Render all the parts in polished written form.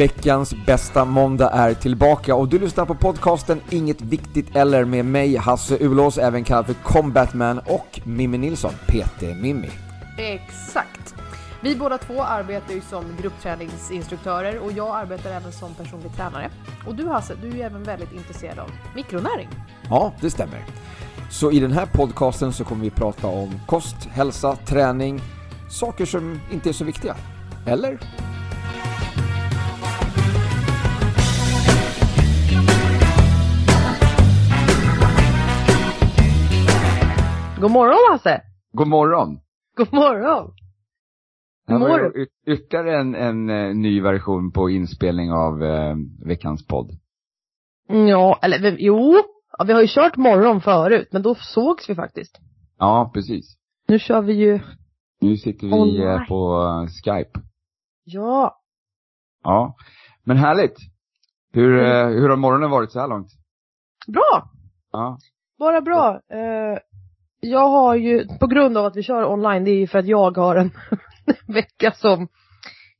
Veckans bästa måndag är tillbaka och du lyssnar på podcasten Inget viktigt eller med mig Hasse Ulohs, även kallad för Combatman, och Mimmi Nilsson, PT Mimmi. Exakt. Vi båda två arbetar ju som gruppträningsinstruktörer och jag arbetar även som personlig tränare. Och du Hasse, du är ju även väldigt intresserad av mikronäring. Ja, det stämmer. Så i den här podcasten så kommer vi prata om kost, hälsa, träning, saker som inte är så viktiga. Eller? God morgon Hasse! God morgon! God morgon! Det här var ytterligare en ny version på inspelning av veckans podd. Ja, eller jo. Ja, vi har ju kört morgon förut, men då sågs vi faktiskt. Ja, precis. Nu kör vi ju... Nu sitter vi på Skype. Ja. Ja, men härligt. Hur har morgonen varit så här långt? Bra! Ja. Bara bra. Jag har ju, på grund av att vi kör online, det är ju för att jag har en vecka som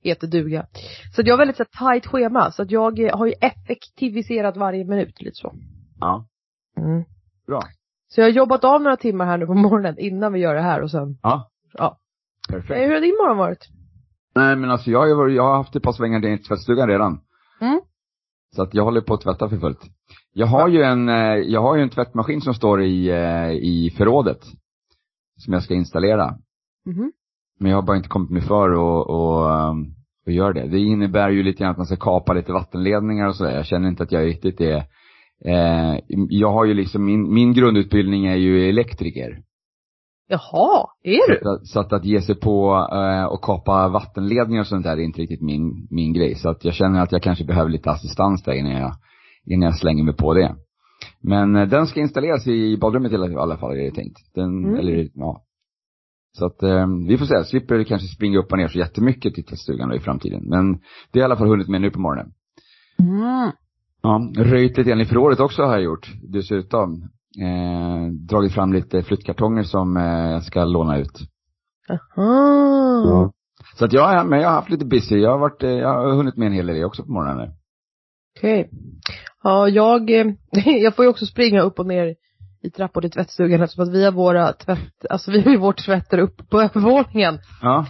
heter Duga. Så jag har väldigt så tajt schema, så att jag har ju effektiviserat varje minut lite så. Ja. Mm. Bra. Så jag har jobbat av några timmar här nu på morgonen innan vi gör det här och sen. Ja. Ja. Perfekt. Hur har din morgon varit? Nej, men alltså jag har haft ett par svängar i tvättstugan redan. Mm. Så att jag håller på att tvätta för fullt. Jag har ju en tvättmaskin som står i förrådet som jag ska installera. Mm. Men jag har bara inte kommit mig för och gör det. Det innebär ju lite grann att man ska kapa lite vattenledningar och så där. Jag känner inte att jag riktigt är... jag har ju liksom min grundutbildning är ju elektriker. Jaha, är du? Så att ge sig på och kapa vattenledningar och sånt där är inte riktigt min grej. Så att jag känner att jag kanske behöver lite assistans där innan jag slänger mig på det. Men den ska installeras i badrummet i alla fall, är det tänkt. Så att vi får se, slipper kanske springa upp och ner så jättemycket till tvättstugan i framtiden. Men det är i alla fall hunnit med nu på morgonen. Mm. Ja, röjt lite grann i förrådet också har jag gjort. Dessutom dragit fram lite flyttkartonger som jag ska låna ut. Aha. Ja. Så att jag har haft lite busy. Jag har hunnit med en hel del också på morgonen. Okej. Okay. Ja, jag får ju också springa upp och ner i trappor i tvättstugan eftersom att vi har vårt tvätter uppe på övervåningen. Ja.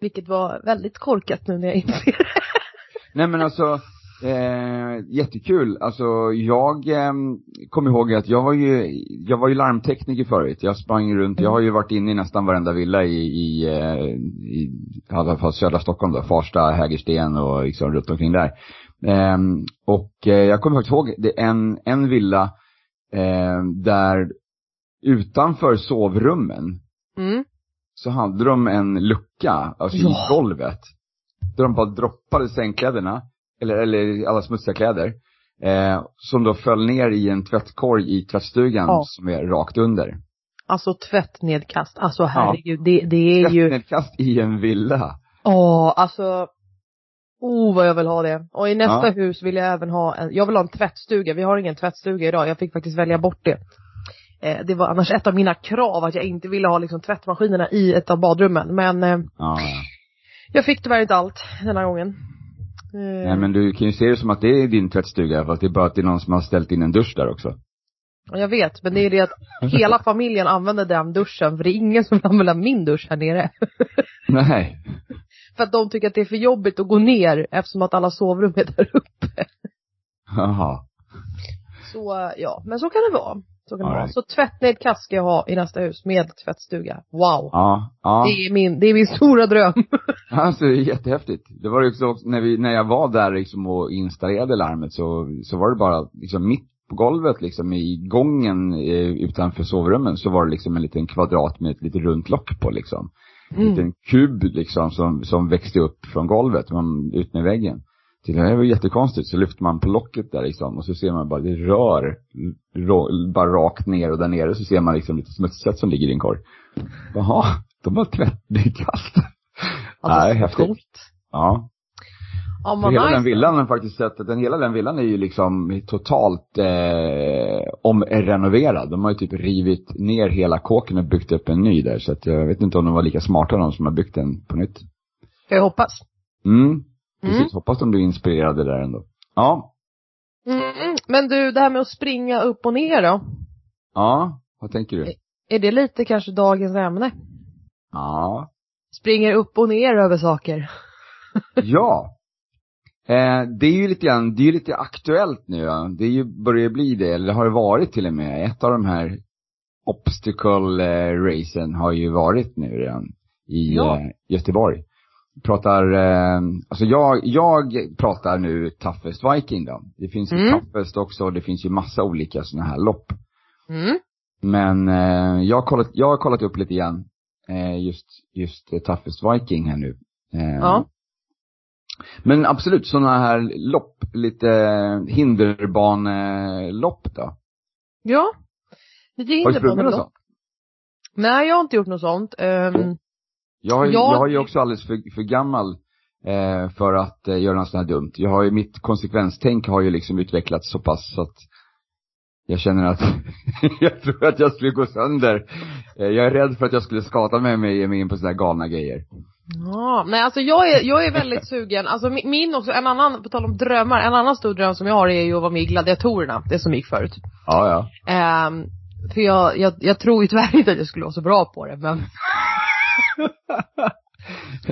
Vilket var väldigt korkat nu när jag inser det. Nej, men alltså jättekul. Alltså jag kommer ihåg att jag var ju larmtekniker förut. Jag sprang runt. Jag har ju varit inne i nästan varenda villa i alla fall södra Stockholm då, Farsta, Hägersten och liksom runt omkring där. Jag kommer faktiskt ihåg det en villa där utanför sovrummen så hade de en lucka alltså i golvet. Där de bara droppade sängkläderna. Eller alla smutsiga kläder. Som då föll ner i en tvättkorg i tvättstugan som är rakt under. Alltså tvättnedkast. Alltså herregud. Ja. Det är ju... Tvättnedkast i en villa. Ja, alltså... vad jag vill ha det. Och i nästa hus vill jag även ha en... Jag vill ha en tvättstuga. Vi har ingen tvättstuga idag. Jag fick faktiskt välja bort det. Det var annars ett av mina krav att jag inte ville ha liksom tvättmaskinerna i ett av badrummen. Men jag fick tyvärr inte allt den här gången. Nej, men du kan ju se det som att det är din tvättstuga, fast det är bara att det är någon som har ställt in en dusch där också. Jag vet, men det är det att hela familjen använder den duschen, för det är ingen som använder min dusch här nere. Nej. För att de tycker att det är för jobbigt att gå ner eftersom att alla sovrum är där uppe. Jaha. Så ja, men så kan det vara. Så tvättnedkast ska jag ha i nästa hus med tvättstuga. Wow. Ja. Det är min stora dröm. Alltså det är jättehäftigt. Det var ju så när jag var där liksom och installerade larmet så var det bara liksom mitt på golvet liksom i gången utanför sovrummen så var det liksom en liten kvadrat med ett lite runt lock på liksom. En liten kub liksom som växte upp från golvet ut med väggen. Det här var jättekonstigt, så lyfter man på locket där liksom, och så ser man bara det rör bara rakt ner, och där nere så ser man liksom lite smutsigt som ligger i en korg. Jaha, de har tvättnedkast. Alltså, nej, häftigt. Coolt. Ja. Hela den villan har faktiskt sett att hela den villan är ju liksom totalt omrenoverad. De har ju typ rivit ner hela kåken och byggt upp en ny där, så att jag vet inte om de var lika smarta de som har byggt den på nytt. Jag hoppas. Mm. Precis, hoppas de blir inspirerade där ändå. Ja. Mm, men du, det här med att springa upp och ner då? Ja, vad tänker du? Är det lite kanske dagens ämne? Ja. Springer upp och ner över saker. Ja. Det är ju lite grann, det är lite aktuellt nu. Ja. Det är ju, börjar bli det, eller har det varit till och med. Ett av de här obstacle-racen har ju varit nu redan i Göteborg. Jag pratar nu Toughest Viking då. Det finns ju Toughest också, och det finns ju massa olika såna här lopp. Mm. Men jag har kollat upp lite grann just Toughest Viking här nu. Ja. Men absolut såna här lopp, lite hinderbanelopp då. Ja. Lite hinderbanelopp. Nej, jag har inte gjort något sånt. Jag är ju också alldeles för gammal för att göra något sånt här dumt. Jag har ju, mitt konsekvenstänk har ju liksom utvecklats så pass så att jag känner att jag tror att jag skulle gå sönder. Jag är rädd för att jag skulle skata med mig in på sådana här galna grejer. Ja, nej alltså jag är väldigt sugen. Alltså min också, en annan, på tal om drömmar, en annan stor dröm som jag har är ju att vara med i Gladiatorerna, det som gick förut. Ja, ja. För jag tror ju tyvärr inte att jag skulle vara så bra på det, men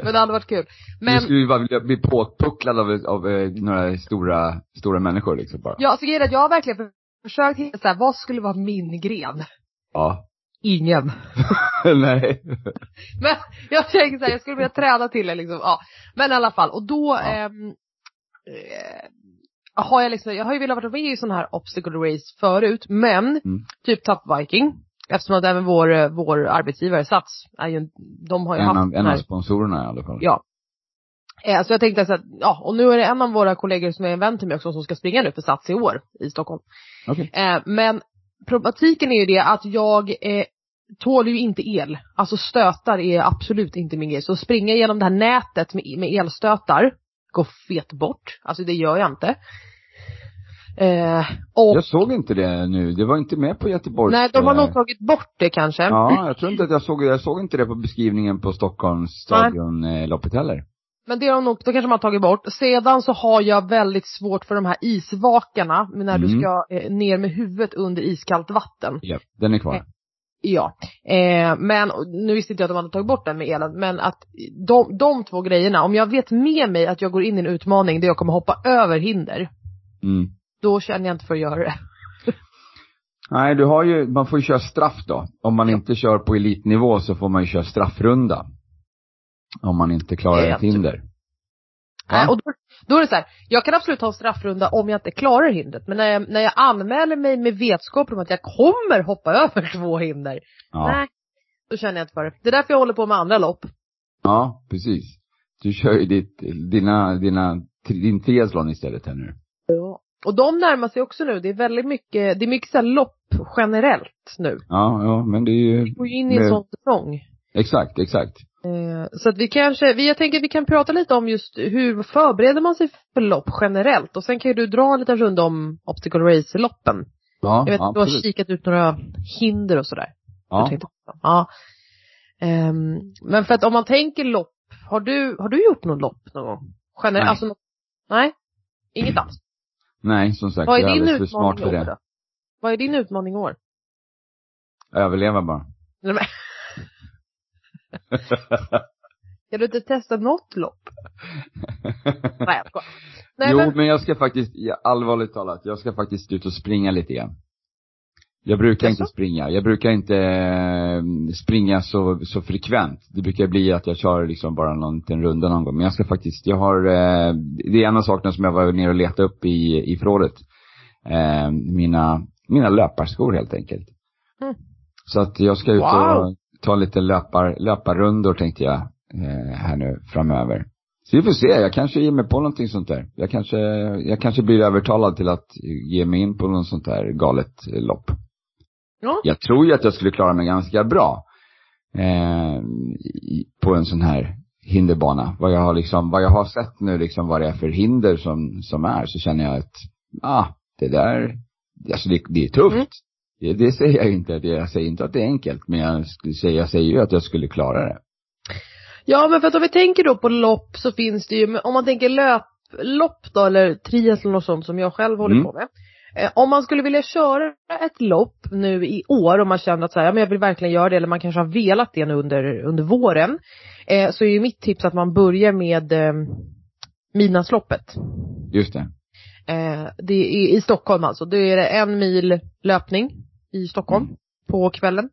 men det hade varit kul. Men du skulle ju bara vilja bli påpucklad av några stora människor liksom bara. Ja, så är det att jag verkligen försökt hitta så här, vad skulle vara min gren? Ja. Ingen. Nej. Men jag tänker så här, jag skulle vilja träna till det liksom. Ja. Men i alla fall, och då har jag liksom, jag har ju velat vara med i sån här obstacle race förut, men typ Top Viking. Eftersom att även vår arbetsgivare Sats är ju, de har ju haft en av sponsorerna i alla fall. Ja. Så jag tänkte så att, ja, och nu är det en av våra kollegor som är en vän till mig också som ska springa nu för Sats i år i Stockholm. Okay. Men problematiken är ju det att jag tål ju inte el. Alltså stötar är absolut inte min grej. Så springa genom det här nätet med elstötar går fet bort. Alltså det gör jag inte. Och jag såg inte det nu. Det var inte med på Göteborg. Nej, de har nog tagit bort det kanske. Ja, jag tror inte att jag såg inte det på beskrivningen på Stockholms stadion loppet heller. Men det har nog, då kanske man har tagit bort. Sedan så har jag väldigt svårt för de här isvakarna, men när du ska ner med huvudet under iskallt vatten. Ja, den är kvar. Ja, men nu visste inte jag att de hade tagit bort den med elen, men att de två grejerna, om jag vet med mig att jag går in i en utmaning där jag kommer hoppa över hinder. Mm. Då känner jag inte för att göra det. Nej, man får ju köra straff då. Om man inte kör på elitnivå så får man ju köra straffrunda. Om man inte klarar ett hinder. Nej, och då är det så här. Jag kan absolut ha straffrunda om jag inte klarar hindret. Men när jag anmäler mig med vetskap om att jag kommer hoppa över två hinder. Ja. Nej, då känner jag inte för det. Det är därför jag håller på med andra lopp. Ja, precis. Du kör ju din triathlon istället här nu. Ja. Och de närmar sig också nu. Det är väldigt mycket, det är mycket så här lopp generellt nu. Ja, men det är ju, vi går ju in i en sån säsong. Exakt. Så att vi kanske, jag tänker att vi kan prata lite om just hur förbereder man sig för lopp generellt. Och sen kan ju du dra en liten runda om obstacle race-loppen. Ja, jag vet att du har kikat ut några hinder och sådär. Ja. Ja. Men för att om man tänker lopp, har du gjort något lopp någon gång? Generellt? Nej. Alltså, nej? Inget alls? Nej, som sagt, jag är alldeles för smart för det. Då? Vad är din utmaning i år? Överleva bara. Kan du inte testa något lopp? Nej, jag men jag ska faktiskt, allvarligt talat, jag ska faktiskt ut och springa lite igen. Jag brukar inte springa. Jag brukar inte springa så frekvent. Det brukar bli att jag kör liksom bara en runda någon gång. Men jag ska faktiskt, jag har det är en av sakerna som jag var nere och letade upp i förrådet. Mina löparskor helt enkelt. Mm. Så att jag ska ut och ta lite löparrundor tänkte jag här nu framöver. Så vi får se, jag kanske ger mig på någonting sånt där. Jag kanske blir övertalad till att ge mig in på någon sånt där galet lopp. Ja. Jag tror ju att jag skulle klara mig ganska bra på en sån här hinderbana. Vad jag har sett nu liksom, vad det är för hinder som är, så känner jag att det där, alltså det är tufft. Mm. Det säger jag inte. Jag säger inte att det är enkelt, men jag säger ju att jag skulle klara det. Ja, men för att om vi tänker då på lopp så finns det ju, om man tänker löplopp då, eller triathlon och sånt som jag själv håller på med. Om man skulle vilja köra ett lopp nu i år, om man känner att så här, ja, men jag vill verkligen göra det, eller man kanske har velat det nu under våren, så är ju mitt tips att man börjar med midnattsloppet. Just det. Det är i Stockholm alltså. Då är det 1 mil löpning i Stockholm på kvällen.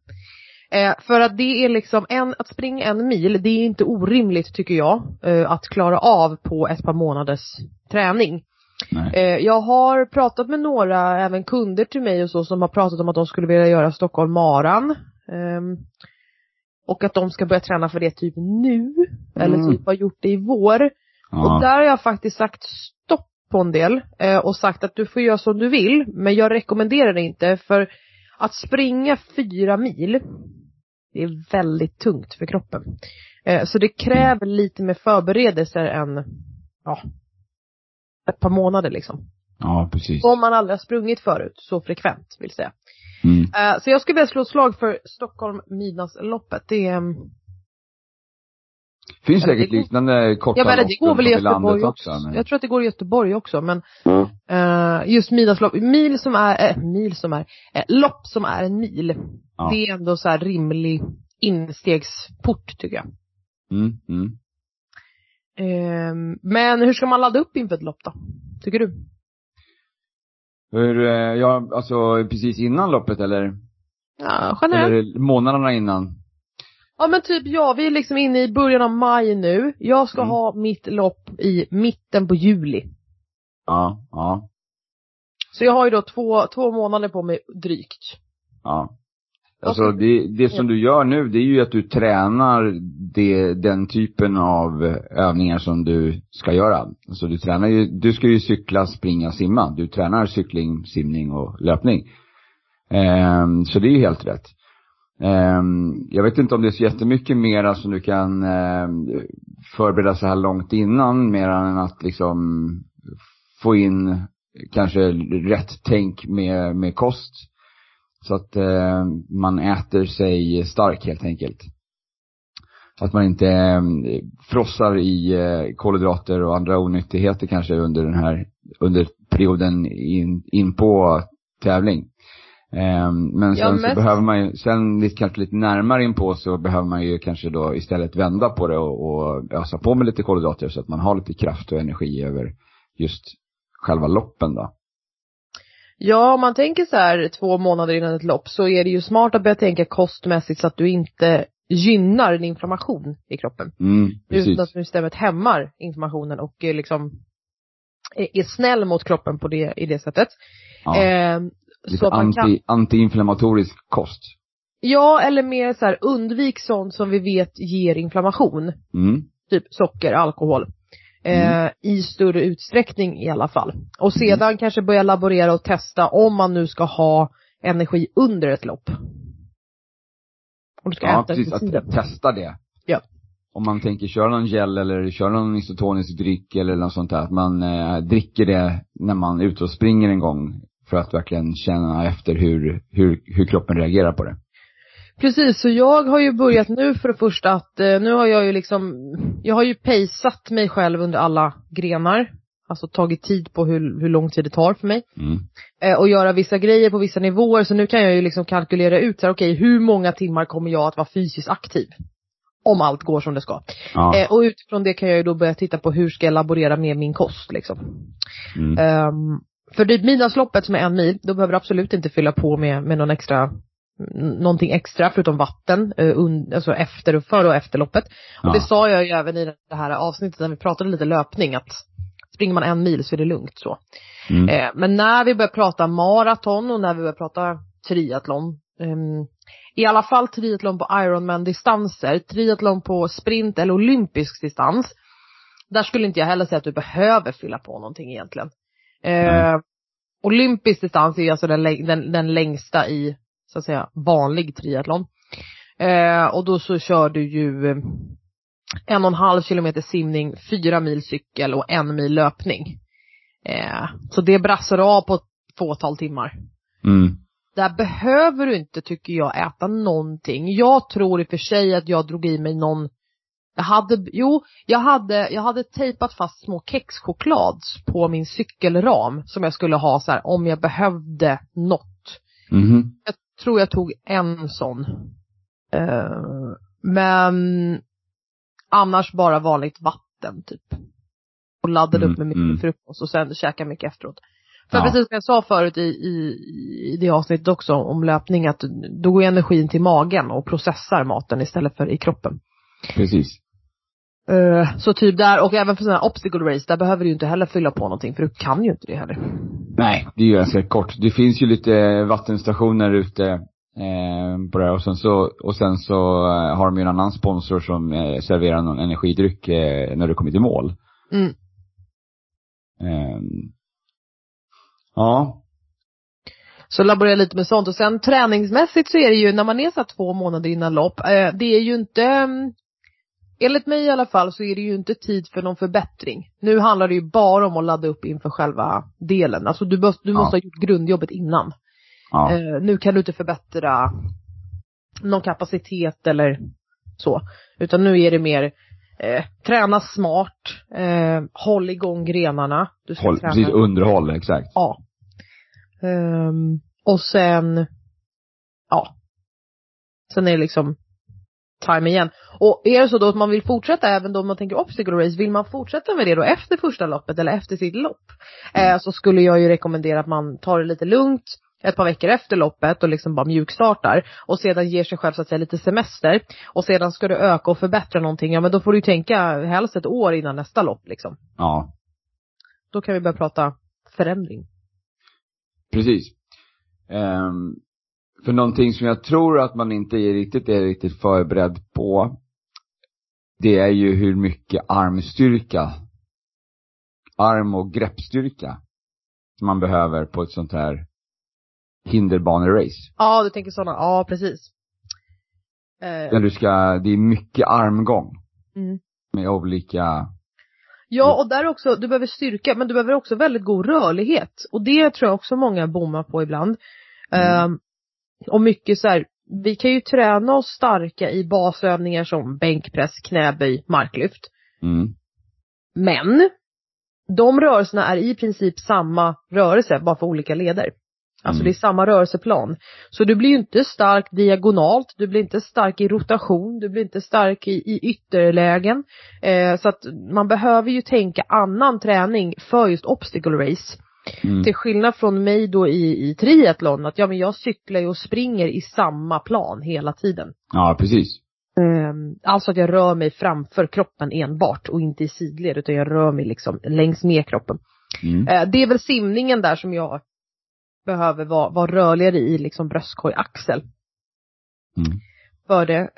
För att det är liksom att springa 1 mil, det är inte orimligt tycker jag att klara av på ett par månaders träning. Jag har pratat med några, även kunder till mig och så, som har pratat om att de skulle vilja göra Stockholm Maran och att de ska börja träna för det typ nu eller typ har gjort det i vår. Och där har jag faktiskt sagt stopp på en del och sagt att du får göra som du vill, men jag rekommenderar det inte, för att springa 4 mil, det är väldigt tungt för kroppen. Så det kräver lite mer förberedelser än ett par månader liksom. Ja, precis. Om man aldrig har sprungit förut så frekvent, vill säga. Så jag skulle vilja slå ett slag för Stockholm Midnattsloppet. Det är... Finns säkert liknande korta lopp runt om i landet också. Men... Jag tror att det går i Göteborg också. Men just midnattslopp, lopp som är 1 mil. Ja. Det är ändå så här rimlig instegsport tycker jag. Men hur ska man ladda upp inför ett lopp då, tycker du? Precis innan loppet eller? Ja, generellt. Eller månaderna innan? Ja, men typ vi är liksom inne i början av maj nu. Jag ska ha mitt lopp i mitten på juli. Ja. Så jag har ju då två månader på mig drygt. Ja. Alltså det som du gör nu, det är ju att du tränar den typen av övningar som du ska göra. Alltså du tränar ju, du ska ju cykla, springa, simma. Du tränar cykling, simning och löpning. Så det är ju helt rätt. Jag vet inte om det är så jättemycket mer som du kan förbereda så här långt innan, mer än att liksom få in kanske rätt tänk med kost, så att man äter sig stark helt enkelt, så att man inte frossar i kolhydrater och andra onyttigheter kanske under perioden in på tävling. Men sen så behöver man ju, sen kanske lite närmare in på, så behöver man ju kanske då istället vända på det och ösa på med lite kolhydrater, så att man har lite kraft och energi över just själva loppen då. Ja, om man tänker så här 2 månader innan ett lopp, så är det ju smart att börja tänka kostmässigt så att du inte gynnar en inflammation i kroppen. Utan att systemet hämmar inflammationen och liksom är snäll mot kroppen på det, i det sättet. Ja. Så antiinflammatorisk kost. Ja, eller mer så här, undvik sånt som vi vet ger inflammation. Typ socker, alkohol. I större utsträckning i alla fall. Och sedan kanske börja laborera och testa om man nu ska ha energi under ett lopp. Om du ska äta precis, att testa det. Ja. Om man tänker köra någon gel eller köra någon isotonisk dryck eller något sånt där, att man dricker det när man är ute och springer en gång, för att verkligen känna efter hur kroppen reagerar på det. Precis, så jag har ju börjat nu för det första att nu har jag ju liksom, jag har ju paceat mig själv under alla grenar. Alltså tagit tid på hur lång tid det tar för mig. Och göra vissa grejer på vissa nivåer. Så nu kan jag ju liksom kalkylera ut så här, okej, hur många timmar kommer jag att vara fysiskt aktiv? Om allt går som det ska. Ja. Och utifrån det kan jag ju då börja titta på hur ska jag laborera med min kost liksom. För det midnattsloppet som är 1 mil, då behöver du absolut inte fylla på med någonting extra förutom vatten alltså före och efter loppet. Och det sa jag ju även i det här avsnittet när vi pratade lite löpning, att springer man 1 mil så är det lugnt så. Men när vi börjar prata maraton och när vi börjar prata triathlon, i alla fall triathlon på Ironman-distanser, triathlon på sprint eller olympisk distans, där skulle inte jag heller säga att du behöver fylla på någonting egentligen. Olympisk distans är alltså den längsta i, så att säga, vanlig triathlon. Och då så kör du ju 1,5 kilometer simning, 4 mil cykel och 1 mil löpning. Så det brassar av på ett fåtal timmar. Där behöver du inte, tycker jag, äta någonting. Jag tror i och för sig att jag drog i mig någon Jag hade tejpat fast små kexchoklad på min cykelram som jag skulle ha så här, om jag behövde något. Mm-hmm. Jag tror jag tog en sån. Men annars bara vanligt vatten typ. Och laddade upp med mycket frukost och sen käkade mycket efteråt. För precis som jag sa förut i det avsnittet också om löpning, att då går energin till magen och processar maten istället för i kroppen. Precis. Så typ där, och även för sådana här obstacle race, där behöver du ju inte heller fylla på någonting, för du kan ju inte det heller. Nej, det är ju ganska kort. Det finns ju lite vattenstationer ute på det här, och sen så har de ju en annan sponsor som serverar någon energidryck när du kommer till mål. Mm. Ja. Så laborerar lite med sånt. Och sen träningsmässigt så är det ju, när man är så 2 månader innan lopp, det är ju inte, enligt mig i alla fall, så är det ju inte tid för någon förbättring. Nu handlar det ju bara om att ladda upp inför själva delen. Alltså du måste ha gjort grundjobbet innan. Ja. Nu kan du inte förbättra någon kapacitet eller så, utan nu är det mer träna smart, håll igång grenarna. Du ska träna. Precis, underhåll, exakt. Ja. Och sen sen är det liksom time igen. Och är det så då att man vill fortsätta, även då man tänker obstacle race, vill man fortsätta med det då efter första loppet eller efter sitt lopp, så skulle jag ju rekommendera att man tar det lite lugnt ett par veckor efter loppet och liksom bara mjukstartar, och sedan ger sig själv så att säga lite semester, och sedan ska du öka och förbättra någonting, ja men då får du ju tänka helst ett år innan nästa lopp liksom. Ja. Då kan vi börja prata förändring. Precis. För någonting som jag tror att man inte är riktigt förberedd på, det är ju hur mycket arm och greppstyrka som man behöver på ett sånt här hinderbanerace. Ja, du tänker sådana. Ja, precis. Det är mycket armgång. Mm. Med olika... Ja, och där också, du behöver styrka, men du behöver också väldigt god rörlighet. Och det tror jag också många bommar på ibland. Och mycket så här, vi kan ju träna oss starka i basövningar som bänkpress, knäböj, marklyft. Mm. Men de rörelserna är i princip samma rörelse, bara för olika leder. Alltså det är samma rörelseplan. Så du blir ju inte stark diagonalt, du blir inte stark i rotation, du blir inte stark i ytterlägen. Så att man behöver ju tänka annan träning för just obstacle race. Mm. Till skillnad från mig då i triathlon, att ja, men jag cyklar ju och springer i samma plan hela tiden. Ja, precis. Alltså att jag rör mig framför kroppen enbart och inte i sidled, utan jag rör mig liksom längs med kroppen. Mm. Det är väl simningen där som jag behöver vara rörligare i, liksom bröstkorg, axel. Mm. För det.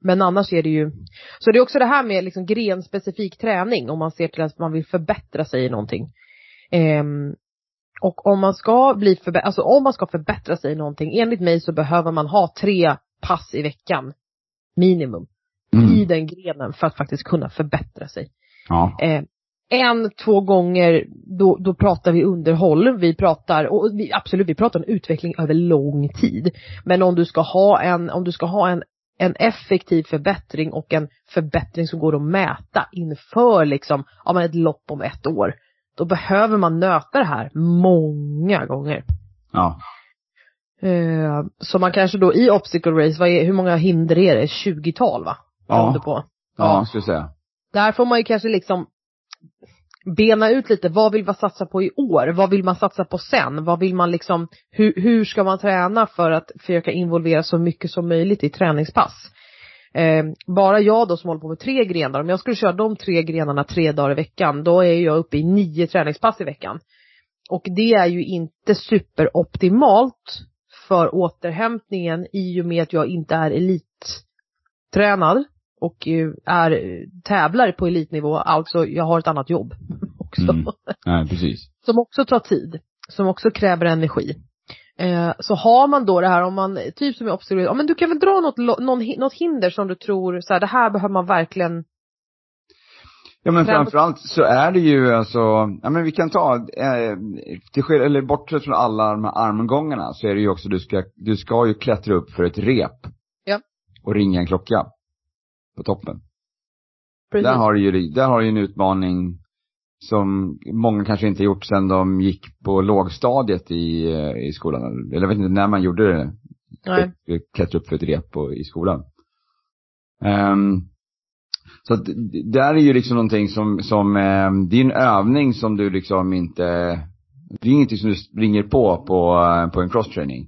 Men annars är det ju... Så det är också det här med liksom grenspecifik träning, om man ser till att man vill förbättra sig i någonting. Och om man ska förbättra sig i någonting, enligt mig så behöver man ha 3 pass i veckan minimum i den grenen för att faktiskt kunna förbättra sig. Ja. 1-2 gånger, då pratar vi underhåll, vi pratar om utveckling över lång tid. Men om du ska ha en effektiv förbättring och en förbättring som går att mäta inför liksom, om ett lopp om 1 år, då behöver man nöta det här många gånger. Ja. Så man kanske då i obstacle race, hur många hinder är det? 20-tal, va? Ja. På. Ja, ska jag säga. Där får man ju kanske liksom bena ut lite, vad vill man satsa på i år, vad vill man satsa på sen, vad vill man liksom, hur ska man träna för att försöka involvera så mycket som möjligt i träningspass. Bara jag då som håller på med 3 grenar, om jag skulle köra de 3 grenarna 3 dagar i veckan, då är jag uppe i 9 träningspass i veckan, och det är ju inte superoptimalt för återhämtningen, i och med att jag inte är elittränad och tävlar på elitnivå. Alltså jag har ett annat jobb också. Nej, precis. Som också tar tid, som också kräver energi. Så har man då det här, om man typ som jag observerar, men du kan väl dra något hinder som du tror så här, det här behöver man verkligen. Ja, men framförallt så är det ju alltså, ja men vi kan ta eller bortsett från alla de här armgångarna, så är det ju också, du ska ju klättra upp för ett rep. Ja. Och ringa en klocka på toppen. Precis. Där har du ju en utmaning som många kanske inte gjort sedan de gick på lågstadiet i skolan. Eller jag vet inte när man gjorde det. Klättra upp för ett rep i skolan. Så att, där är ju liksom någonting som det är en övning som du liksom inte, det är ingenting som du springer på en cross-training.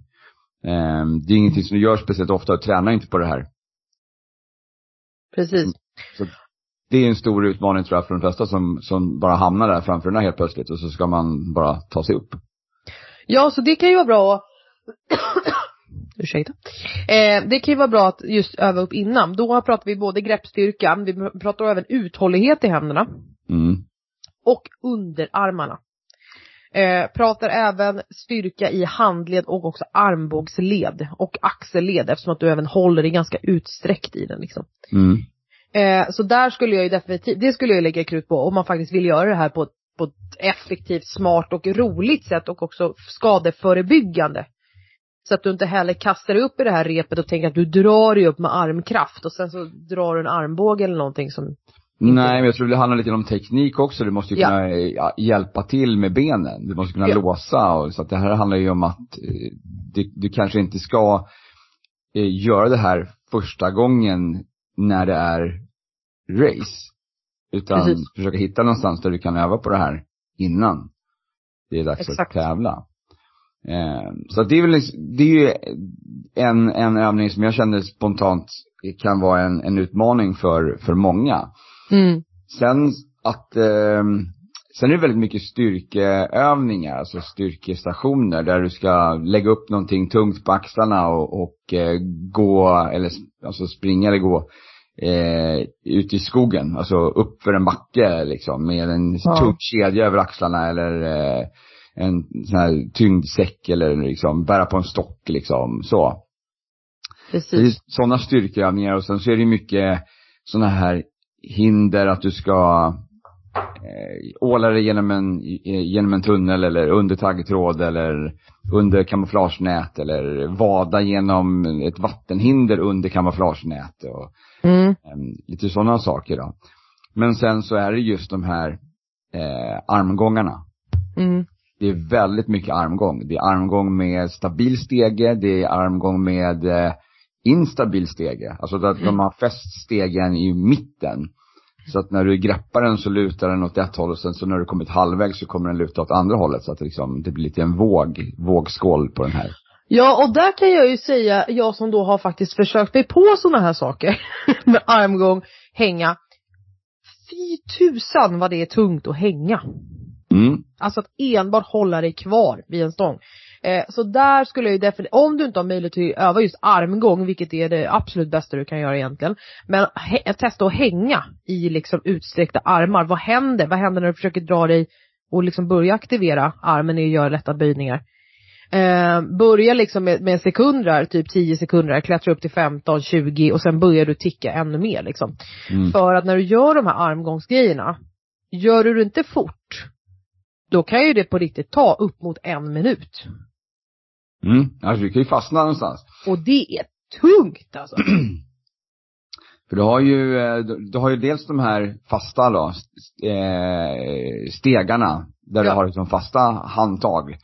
Det är ingenting som du gör speciellt ofta och tränar inte på det här. Precis. Så det är en stor utmaning tror jag för de flesta som bara hamnar där framför den här helt plötsligt och så ska man bara ta sig upp. Ja, så det kan ju vara bra. Ursäkta. Det kan ju vara bra att just öva upp innan. Då pratar vi både greppstyrkan, vi pratar även uthållighet i händerna. Mm. Och underarmarna. Pratar även styrka i handled och också armbågsled och axelled eftersom att du även håller dig ganska utsträckt i den liksom. Mm. Så där skulle jag ju definitivt, det skulle jag lägga krut på om man faktiskt vill göra det här på ett effektivt, smart och roligt sätt och också skadeförebyggande. Så att du inte heller kastar dig upp i det här repet och tänker att du drar dig upp med armkraft och sen så drar du en armbåge eller någonting som... Nej, men jag tror det handlar lite om teknik också. Du måste ju kunna hjälpa till med benen. Du måste kunna låsa. Och, så att det här handlar ju om att du kanske inte ska göra det här första gången när det är race. Utan försöka hitta någonstans där du kan öva på det här innan det är dags att tävla. Så det är väl en övning som jag känner spontant kan vara en utmaning för många. Mm. Sen är det väldigt mycket styrkeövningar, alltså styrkestationer där du ska lägga upp någonting tungt på axlarna och gå eller alltså springa eller gå ut i skogen, alltså upp för en backe liksom med en tung kedja över axlarna eller en sån här tyngdsäck eller liksom bära på en stock liksom så. Precis. Sådana styrkeövningar och sen så är det mycket sådana här hinder att du ska åla dig genom en tunnel eller under taggtråd eller under kamouflagenät eller vada genom ett vattenhinder under kamouflagenät och lite sådana saker då. Men sen så är det just de här armgångarna. Mm. Det är väldigt mycket armgång. Det är armgång med stabil stege. Det är armgång med instabil stege. Alltså att de har fäst stegen i mitten. Så att när du greppar den så lutar den åt ett håll. Och sen så när du kommit halvvägs så kommer den luta åt andra hållet. Så att liksom, det blir lite en vågskål på den här. Ja, och där kan jag ju säga, jag som då har faktiskt försökt mig på sådana här saker. Med armgång, hänga. 4000 vad det är tungt att hänga. Mm. Alltså att enbart hålla dig kvar vid en stång. Så där skulle jag ju om du inte har möjlighet att öva just armgång, vilket är det absolut bästa du kan göra egentligen. Men testa att hänga i liksom utsträckta armar. Vad händer när du försöker dra dig och liksom börja aktivera armen och göra lätta böjningar? Börja liksom med sekunder, typ 10 sekunder, klättra upp till 15, 20 och sen börjar du ticka ännu mer liksom. Mm. För att när du gör de här armgångsgrejerna, gör du det inte fort, då kan ju det på riktigt ta upp mot 1 minut. Mm, alltså du kan ju fastna någonstans. Och det är tungt alltså. För du har ju dels de här fasta då, stegarna där du har liksom fasta handtag.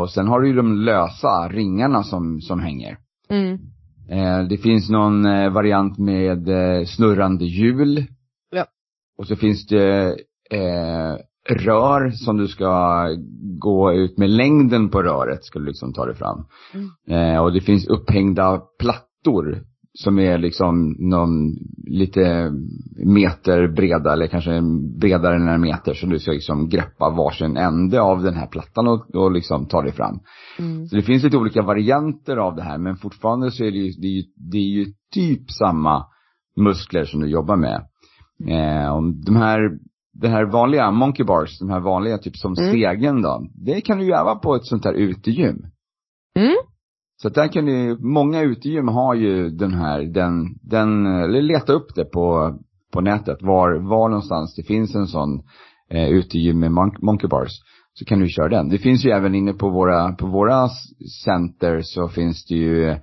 Och sen har du ju de lösa ringarna som hänger. Mm. Det finns någon variant med snurrande hjul. Ja. Och så finns det... rör som du ska gå ut med längden på röret skulle liksom ta dig fram. Mm. Och det finns upphängda plattor som är liksom någon lite meter breda eller kanske bredare än en meter så du ska liksom greppa varsin ände av den här plattan och liksom ta dig fram. Mm. Så det finns lite olika varianter av det här men fortfarande så är det är ju typ samma muskler som du jobbar med. Och det här vanliga monkey bars, de här vanliga typ som stegen då, det kan du göra på ett sånt här utegym. Mm. Så där kan du, många utegym har ju den här, eller leta upp det på nätet, var någonstans det finns en sån utegym med monkey bars, så kan du köra den. Det finns ju även inne på våra center så finns det ju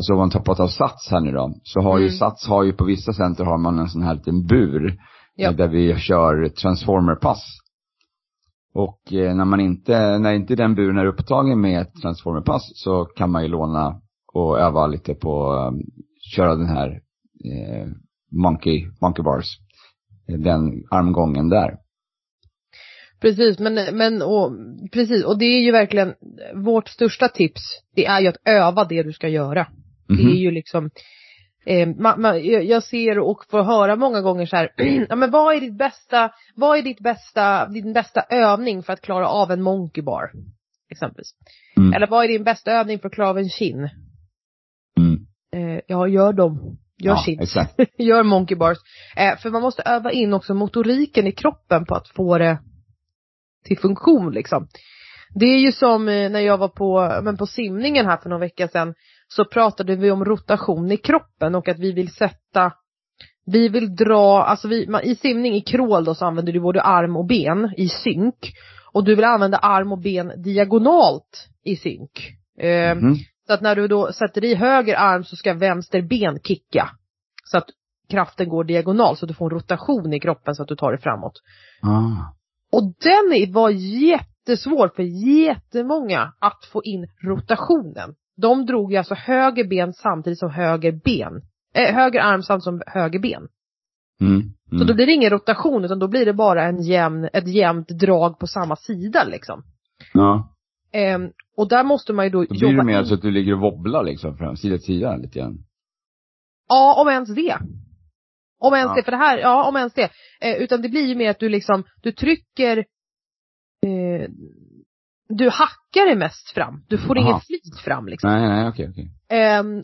Så om man tar på av Sats här nu då, så har ju Sats har ju på vissa center har man en sån här liten bur där vi kör transformerpass. Och när inte den buren är upptagen med ett transformerpass, så kan man ju låna och öva lite på köra den här monkey bars, den armgången där. Precis, och det är ju verkligen vårt största tips. Det är ju att öva det du ska göra. Mm-hmm. Det är ju liksom jag ser och får höra många gånger så här, ja men vad är din bästa övning för att klara av en monkey bar exempelvis. Mm. Eller vad är din bästa övning för att klara av en chin? Mm. Gör monkey bars. För man måste öva in också motoriken i kroppen på att få det till funktion liksom. Det är ju som när jag var på simningen här för några veckor sedan, så pratade vi om rotation i kroppen och att i simning i crawl då, så använder du både arm och ben i synk, och du vill använda arm och ben diagonalt i synk. Så att när du då sätter i höger arm, så ska vänster ben kicka så att kraften går diagonal, så att du får en rotation i kroppen så att du tar det framåt. Och den var jättesvår för jättemånga att få in rotationen. De drog ju alltså höger ben samtidigt som höger arm samtidigt som höger ben. Mm. Så då blir det ingen rotation, utan då blir det bara ett jämnt drag på samma sida liksom. Ja. Och där måste man ju då jobba. Då blir det mer så att du ligger och wobblar liksom från sida till sida lite grann. Ja, om ens det. Utan det blir ju mer att du liksom, du trycker, du hackar det mest fram. Du får inget flit fram liksom. Nej, okej.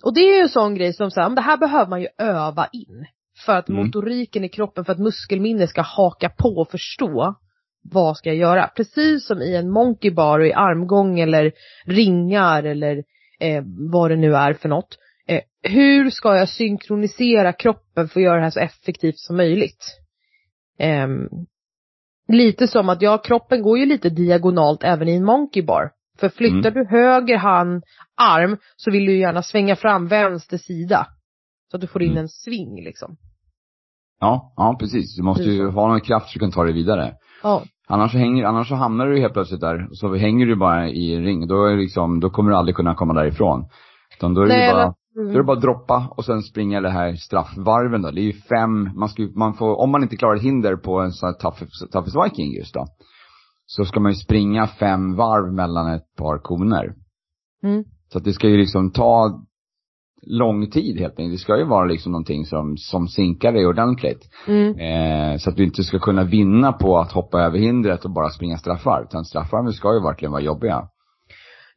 Och det är ju en sån grej som så här, det här behöver man ju öva in. För att motoriken i kroppen, för att muskelminnet ska haka på och förstå vad ska jag göra. Precis som i en monkey bar och i armgång eller ringar eller vad det nu är för något. Hur ska jag synkronisera kroppen för att göra det här så effektivt som möjligt? Lite som att kroppen går ju lite diagonalt även i en monkey bar. För flyttar du höger arm, så vill du gärna svänga fram vänster sida. Så att du får in en sving liksom. Ja, precis. Du måste ju ha någon kraft så du kan ta dig vidare. Ja. Annars hamnar du helt plötsligt där. Och så hänger du bara i en ring. Då kommer du aldrig kunna komma därifrån. Då är det bara att droppa och sen springa det här straffvarven då. Det är ju 5, om man inte klarar ett hinder på en sån här Toughest Viking just då, så ska man ju springa 5 varv mellan ett par koner. Så att det ska ju liksom ta lång tid helt enkelt. Det ska ju vara liksom någonting som sinkar dig ordentligt. Så att du inte ska kunna vinna på att hoppa över hindret och bara springa straffvarv, utan straffvarven ska ju verkligen vara jobbiga.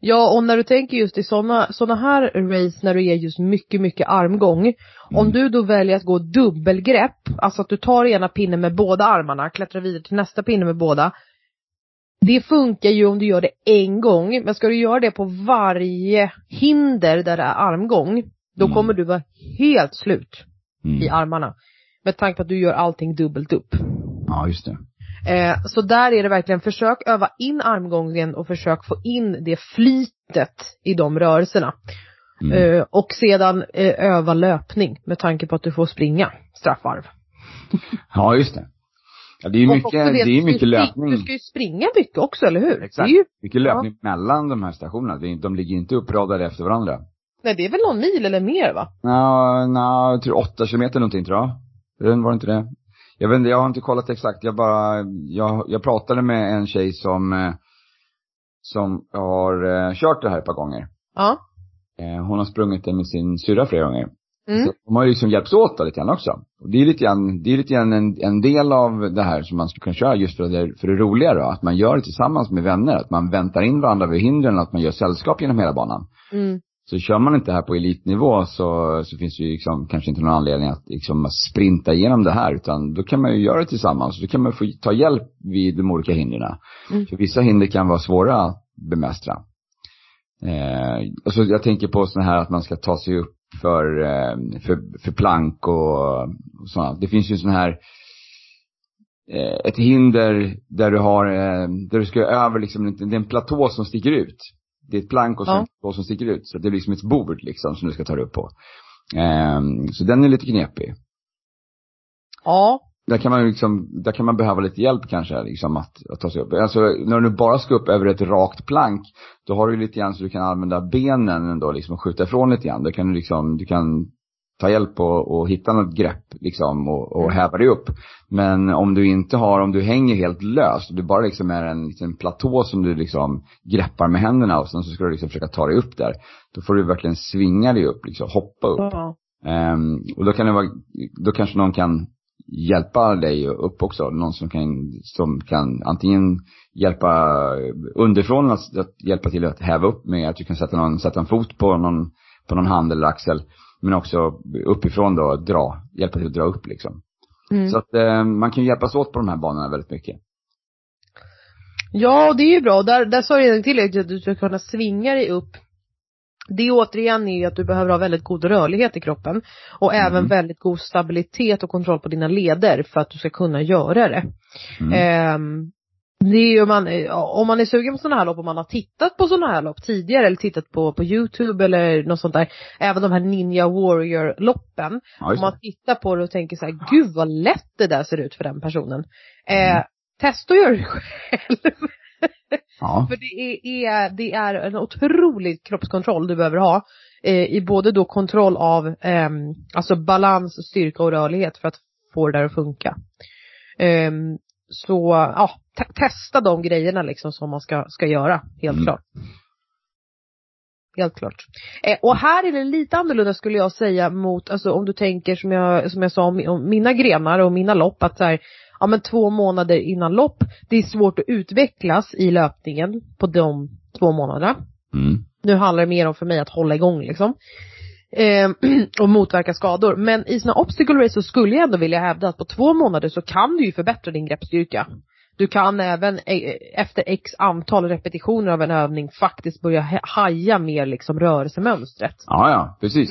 Ja, och när du tänker just i såna här race, när du är just mycket, mycket armgång. Om du då väljer att gå dubbelgrepp, alltså att du tar ena pinnen med båda armarna, klättrar vidare till nästa pinne med båda. Det funkar ju om du gör det en gång, men ska du göra det på varje hinder där det är armgång, då kommer du vara helt slut i armarna. Med tanke på att du gör allting dubbelt upp. Ja, just det. Så där är det verkligen, försök öva in armgången och försök få in det flytet i de rörelserna. Och sedan öva löpning med tanke på att du får springa straffvarv. Ja, just det. Ja, det är ju mycket löpning. Du ska ju springa mycket också, eller hur? Exakt. Det är ju mycket löpning mellan de här stationerna. De ligger inte uppradade efter varandra. Nej, det är väl någon mil eller mer, va? Nej, jag tror 8 kilometer någonting, tror jag. Var det inte det? Jag vet inte, jag har inte kollat exakt. Jag pratade med en tjej som har kört det här ett par gånger. Ja. Hon har sprungit det med sin syrra flera gånger. Så de har ju liksom hjälpts åt lite grann också. Och det är lite grann en del av det här som man skulle kunna köra, just för det roliga då, att man gör det tillsammans med vänner, att man väntar in varandra vid hindren, att man gör sällskap genom hela banan. Så kör man inte här på elitnivå, så finns det ju liksom kanske inte någon anledning att liksom sprinta igenom det här, utan då kan man ju göra det tillsammans. Då kan man få ta hjälp vid de olika hinderna. För vissa hinder kan vara svåra att bemästra. Alltså jag tänker på sådana här att man ska ta sig upp för plank och sådant. Det finns ju sån här ett hinder där du ska över liksom, det är en platå som sticker ut. Det är ett plank och sen två som sticker ut. Så det är liksom ett bord liksom som du ska ta upp på. Så den är lite knepig. Ja. Där kan man behöva lite hjälp kanske liksom, att ta sig upp. Alltså när du bara ska upp över ett rakt plank, då har du lite grann så du kan använda benen ändå liksom och skjuta ifrån lite grann. Då kan du liksom, du kan ta hjälp och hitta något grepp liksom och häva dig upp. Men om du inte har, om du hänger helt löst och du bara liksom är en liten platå som du liksom greppar med händerna och sen så ska du liksom försöka ta dig upp där, då får du verkligen svinga dig upp liksom, hoppa upp. Och då kan det vara, då kanske någon kan hjälpa dig upp också, någon som kan antingen hjälpa underifrån att hjälpa till att häva upp med att du kan sätta en fot på någon hand eller axel, men också uppifrån då hjälpa till att dra upp liksom. Så att man kan hjälpas åt på de här banorna väldigt mycket. Ja, det är ju bra. Där sa jag redan tillräckligt att du ska kunna svinga dig upp. Det återigen är att du behöver ha väldigt god rörlighet i kroppen och även väldigt god stabilitet och kontroll på dina leder för att du ska kunna göra det. Det är om man är sugen på sådana här lopp, om man har tittat på sådana här lopp tidigare eller tittat på YouTube eller något sånt där, även de här Ninja Warrior-loppen, om man tittar på det och tänker så här, gud vad lätt det där ser ut för den personen, testa och gör det själv. Ja. För det är en otrolig kroppskontroll du behöver ha, i både då kontroll av alltså balans, styrka och rörlighet för att få det där att funka. Så ja, testa de grejerna liksom som man ska göra, helt klart. Helt klart. Och här är det lite annorlunda skulle jag säga mot, alltså om du tänker som jag sa om mina grenar och mina lopp, att så här, ja men 2 månader innan lopp, det är svårt att utvecklas i löpningen på de 2 månaderna. Nu handlar det mer om för mig att hålla igång liksom, och motverka skador. Men i såna obstacle race så skulle jag ändå vilja hävda att på 2 månader så kan du ju förbättra din greppstyrka. Du kan även efter x antal repetitioner av en övning faktiskt börja haja mer liksom rörelsemönstret. Ja, precis.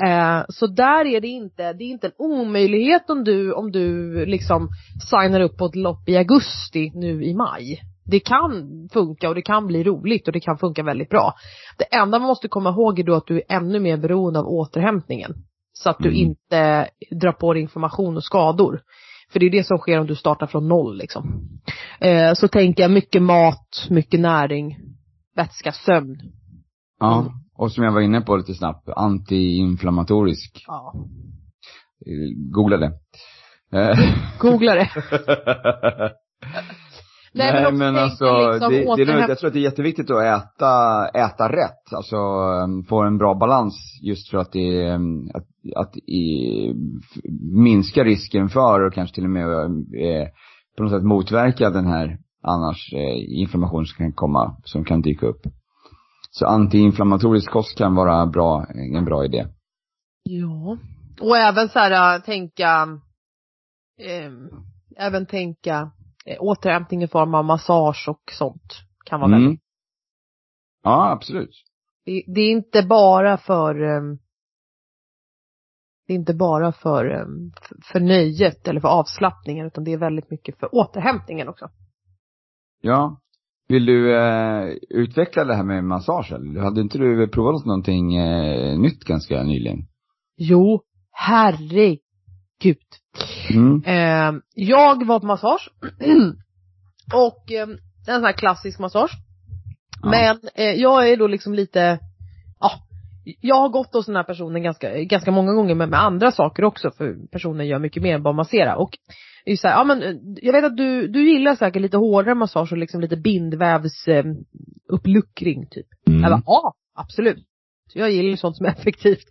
Så där är det är inte en omöjlighet om du liksom signar upp på ett lopp i augusti nu i maj. Det kan funka och det kan bli roligt och det kan funka väldigt bra. Det enda man måste komma ihåg är då att du är ännu mer beroende av återhämtningen. Så att du inte drar på dig information och skador. För det är det som sker om du startar från noll liksom. Så tänker jag mycket mat, mycket näring, vätska, sömn. Ja, och som jag var inne på lite snabbt, antiinflammatorisk. Ja. Googla det. Googla det. Nej men alltså liksom det är, jag tror att det är jätteviktigt att äta rätt, alltså få en bra balans, just för att det minska risken för och kanske till och med på något sätt motverka den här annars information som kan komma, som kan dyka upp. Så antiinflammatorisk kost kan vara en bra idé. Ja, och även så här tänka återhämtning i form av massage och sånt kan vara väldigt. Ja, absolut. Det är inte bara för för nöjet eller för avslappningen, utan det är väldigt mycket för återhämtningen också. Ja. Vill du utveckla det här med massage? Eller hade inte du provat någonting nytt ganska nyligen? Jo, herregud. Jag var på massage och en sån här klassisk massage. Ja. Men jag är då liksom lite, jag har gått hos den här personen ganska många gånger, men med andra saker också, för personen gör mycket mer än bara massera. Och det är så här, ja men jag vet att du gillar säkert lite hårdare massage och liksom lite bindvävs uppluckring typ. Eller ja, absolut. Jag gillar sånt som är effektivt.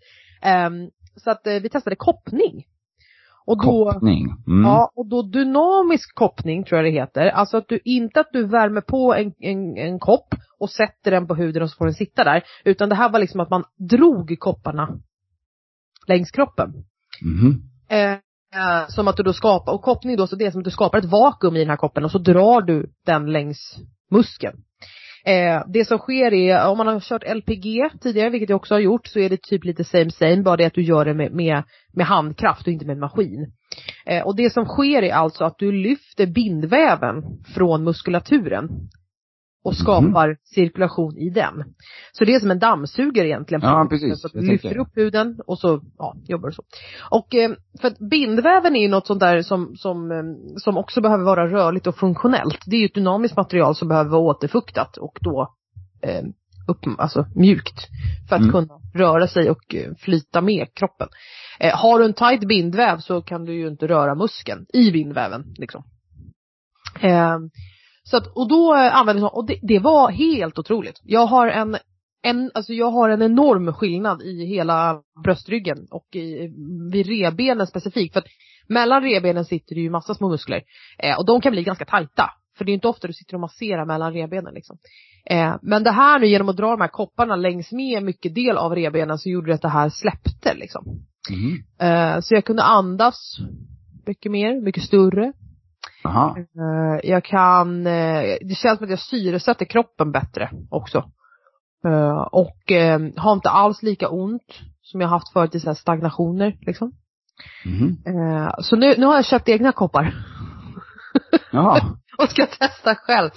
Så att vi testade koppning. Och då, ja, och då dynamisk koppning tror jag det heter. Alltså att du värmer på en kopp och sätter den på huden och så får den sitta där, utan det här var liksom att man drog kopparna längs kroppen. Som att du då skapar, och koppning då, så det är som att du skapar ett vakuum i den här koppen och så drar du den längs muskeln. Det som sker är, om man har kört LPG tidigare, vilket jag också har gjort, så är det typ lite same, bara det att du gör det med handkraft och inte med en maskin. Och det som sker är alltså att du lyfter bindväven från muskulaturen och skapar cirkulation i den. Så det är som en dammsugare egentligen. Ja, precis. Så lyfter upp huden och så jobbar det så. Och för att bindväven är ju något sånt där som också behöver vara rörligt och funktionellt. Det är ju ett dynamiskt material som behöver vara återfuktat och då mjukt för att kunna röra sig och flyta med kroppen. Har du en tight bindväv så kan du ju inte röra muskeln i bindväven liksom. Så att, och då användes och det var helt otroligt. Jag har en enorm skillnad i hela bröstryggen och vid rebenen specifikt, för att mellan rebenen sitter det ju massa små muskler och de kan bli ganska tajta. För det är inte ofta du sitter och masserar mellan rebenen liksom. Men det här nu genom att dra de här kopparna längs med mycket del av rebenen så gjorde det att det här släppte liksom. Så jag kunde andas mycket mer, mycket större. Aha. Jag kan, det känns som att jag syresätter kroppen bättre också. Och har inte alls lika ont som jag haft förut i så här stagnationer liksom. Så nu har jag köpt egna koppar. Jaha. Och ska testa själv.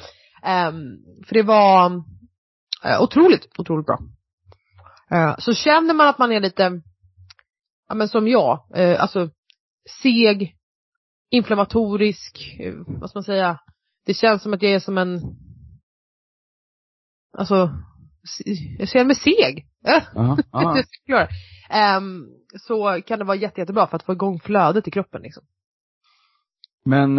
För det var otroligt bra. Så känner man att man är lite som jag, seg, inflammatorisk, vad ska man säga? Det känns som att jag är som en jag känner mig seg. Så kan det vara jättebra för att få igång flödet i kroppen liksom. Men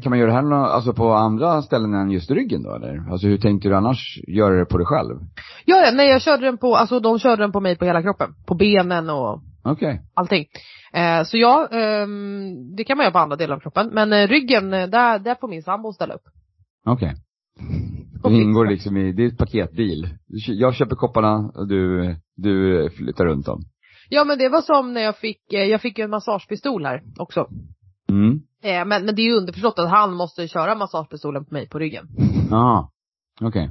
kan man göra det här på andra ställen än just ryggen då, eller? Alltså hur tänkte du annars göra det på dig själv? Ja, nej, jag körde den på, de körde den på mig på hela kroppen. På benen och allting. Så ja, det kan man göra på andra delar av kroppen. Men ryggen, där får min sambo ställa upp. Okej. Det ingår liksom i, det är ett paketbil. Jag köper kopparna och du flyttar runt dem. Ja, men det var som när jag fick en massagepistol här också. Men det är ju underförstått att han måste köra massagepistolen på mig på ryggen. Ja, okej.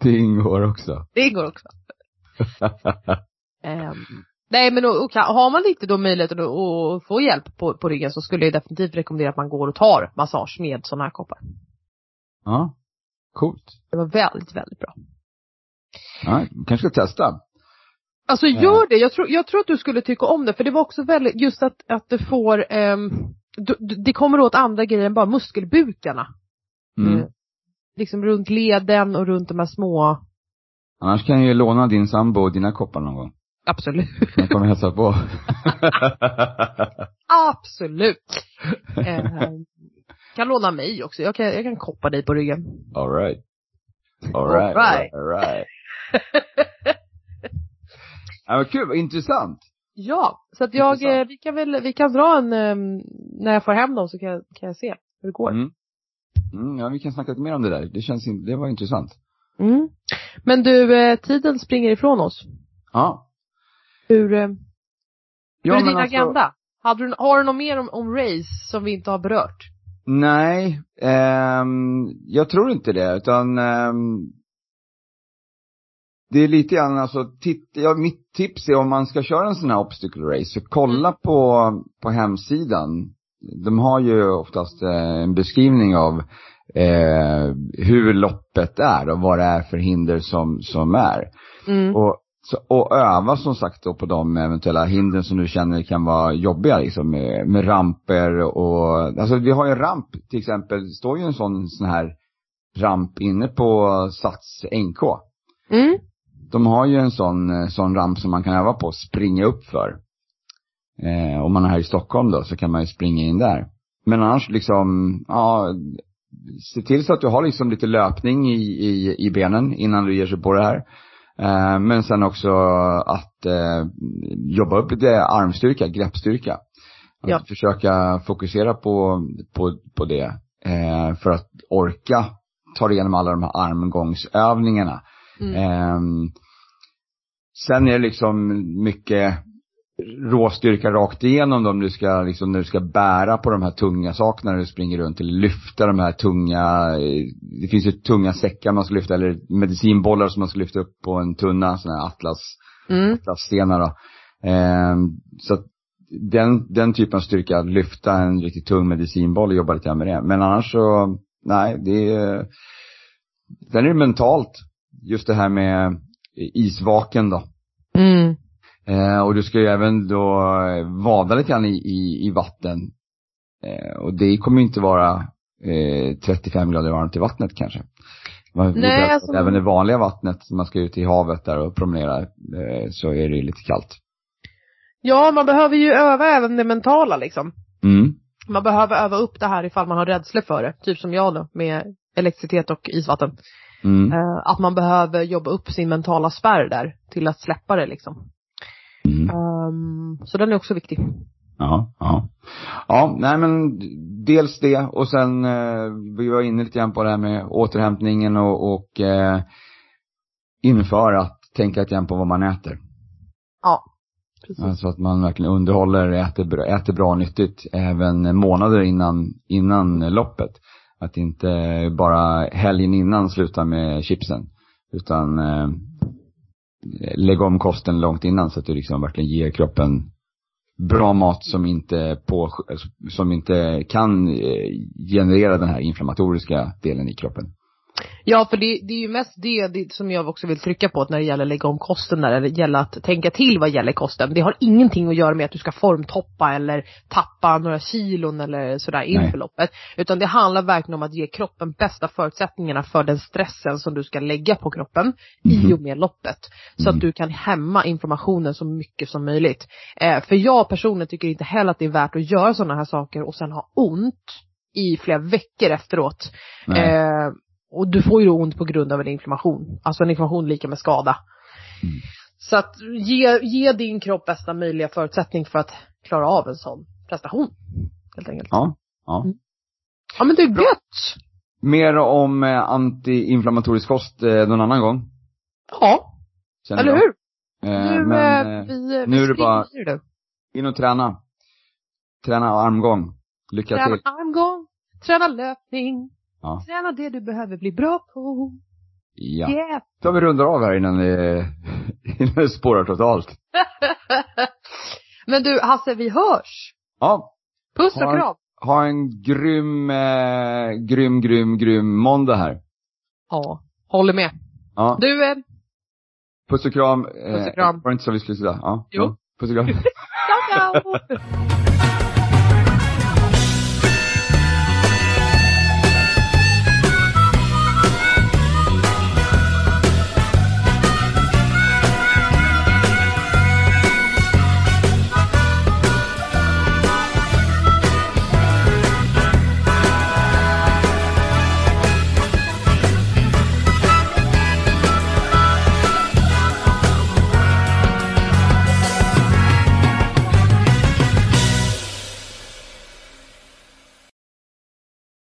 Det ingår också. Nej, men har man lite då möjligheten att få hjälp på ryggen så skulle jag definitivt rekommendera att man går och tar massage med sådana här koppar. Ja, coolt. Det var väldigt, väldigt bra. Ja, kanske ska testa. Alltså gör det, jag tror att du skulle tycka om det. För det var också väldigt, just att du får det kommer åt andra grejer än bara muskelbukarna. Liksom runt leden och runt de här små. Annars kan jag ju låna din sambo och dina koppar någon gång. Absolut. Jag kommer hälsa på. Absolut. Kan låna mig också, jag kan koppa dig på ryggen. All right. Ja, kul, intressant. Ja, så att vi kan dra en när jag får hem dem så kan jag se hur det går. Ja, vi kan snacka lite mer om det där. Det var intressant. Men du, tiden springer ifrån oss. Ja. Hur är din agenda? Har du något mer om race som vi inte har berört? Nej, jag tror inte det, utan det är lite grann, mitt tips är om man ska köra en sån här obstacle race så kolla på hemsidan. De har ju oftast en beskrivning av hur loppet är och vad det är för hinder som är. Och öva som sagt då på de eventuella hinder som du känner kan vara jobbiga liksom, med ramper och vi har ju en ramp till exempel. Det står ju en sån här ramp inne på Sats NK. De har ju en sån ramp som man kan öva på, springa upp för. Om man är här i Stockholm då så kan man ju springa in där. Men annars se till så att du har liksom lite löpning i benen innan du ger sig på det här. Men sen också att jobba upp lite armstyrka, greppstyrka. Att försöka fokusera på det för att orka ta igenom alla de här armgångsövningarna. Sen är det liksom mycket råstyrka rakt igenom dem. Du ska liksom, när du ska bära på de här tunga sakerna när du springer runt, eller lyfta de här tunga, det finns ju tunga säckar man ska lyfta, eller medicinbollar som man ska lyfta upp på en tunna, sådana här atlasstenar då. Så att den typen av styrka, att lyfta en riktigt tung medicinboll och jobba lite med det. Men annars så, nej, det är Sen är det mentalt. Just det här med isvaken då. Mm. Och du ska ju även då vada lite grann i vatten. Och det kommer ju inte vara 35 grader varmt i vattnet kanske. Nej, alltså... Även det vanliga vattnet som man ska ut i havet där och promenera, så är det lite kallt. Ja, man behöver ju öva även det mentala liksom. Mm. Man behöver öva upp det här ifall man har rädsla för det. Typ som jag då med elektricitet och isvatten. Mm. Att man behöver jobba upp sin mentala spärr där till att släppa det liksom. Mm. Så den är också viktig. Ja. Ja, nej men dels det, och sen vi var inne lite grann på det här med återhämtningen och inför att tänka lite grann på vad man äter. Ja, precis. Alltså att man verkligen underhåller, äter bra nyttigt även månader innan loppet. Att inte bara helgen innan sluta med chipsen, utan lägga om kosten långt innan så att du liksom verkligen ger kroppen bra mat som inte kan generera den här inflammatoriska delen i kroppen. Ja, för det är ju mest det som jag också vill trycka på, att när det gäller att lägga om kosten, när det gäller att tänka till vad gäller kosten. Det har ingenting att göra med att du ska formtoppa eller tappa några kilon eller sådär inför loppet. Utan det handlar verkligen om att ge kroppen bästa förutsättningarna för den stressen som du ska lägga på kroppen i och med loppet. Så att du kan hämma informationen så mycket som möjligt. För jag personligen tycker inte heller att det är värt att göra sådana här saker och sen ha ont i flera veckor efteråt. Och du får ju ont på grund av en inflammation. Alltså en inflammation lika med skada. Mm. Så att ge din kropp bästa möjliga förutsättning för att klara av en sån prestation. Helt enkelt. Ja. Mm. Ja, men det är gött. Mer om antiinflammatorisk kost någon annan gång. Ja. Känner eller jag. Hur? Nu är det bara in och träna. Träna armgång. Lycka till. Träna armgång. Träna löpning. Ja. Träna det du behöver bli bra på. Ja. Yeah. Då vi rundar av här innan det spårar totalt. Men du Hasse, vi hörs. Ja. Puss och kram. Ha en grym måndag här. Ja, håller med. Ja. Du puss och kram. Puss och kram. Var det inte så vi skulle säga? Ja. Jo. Puss och kram. Ciao.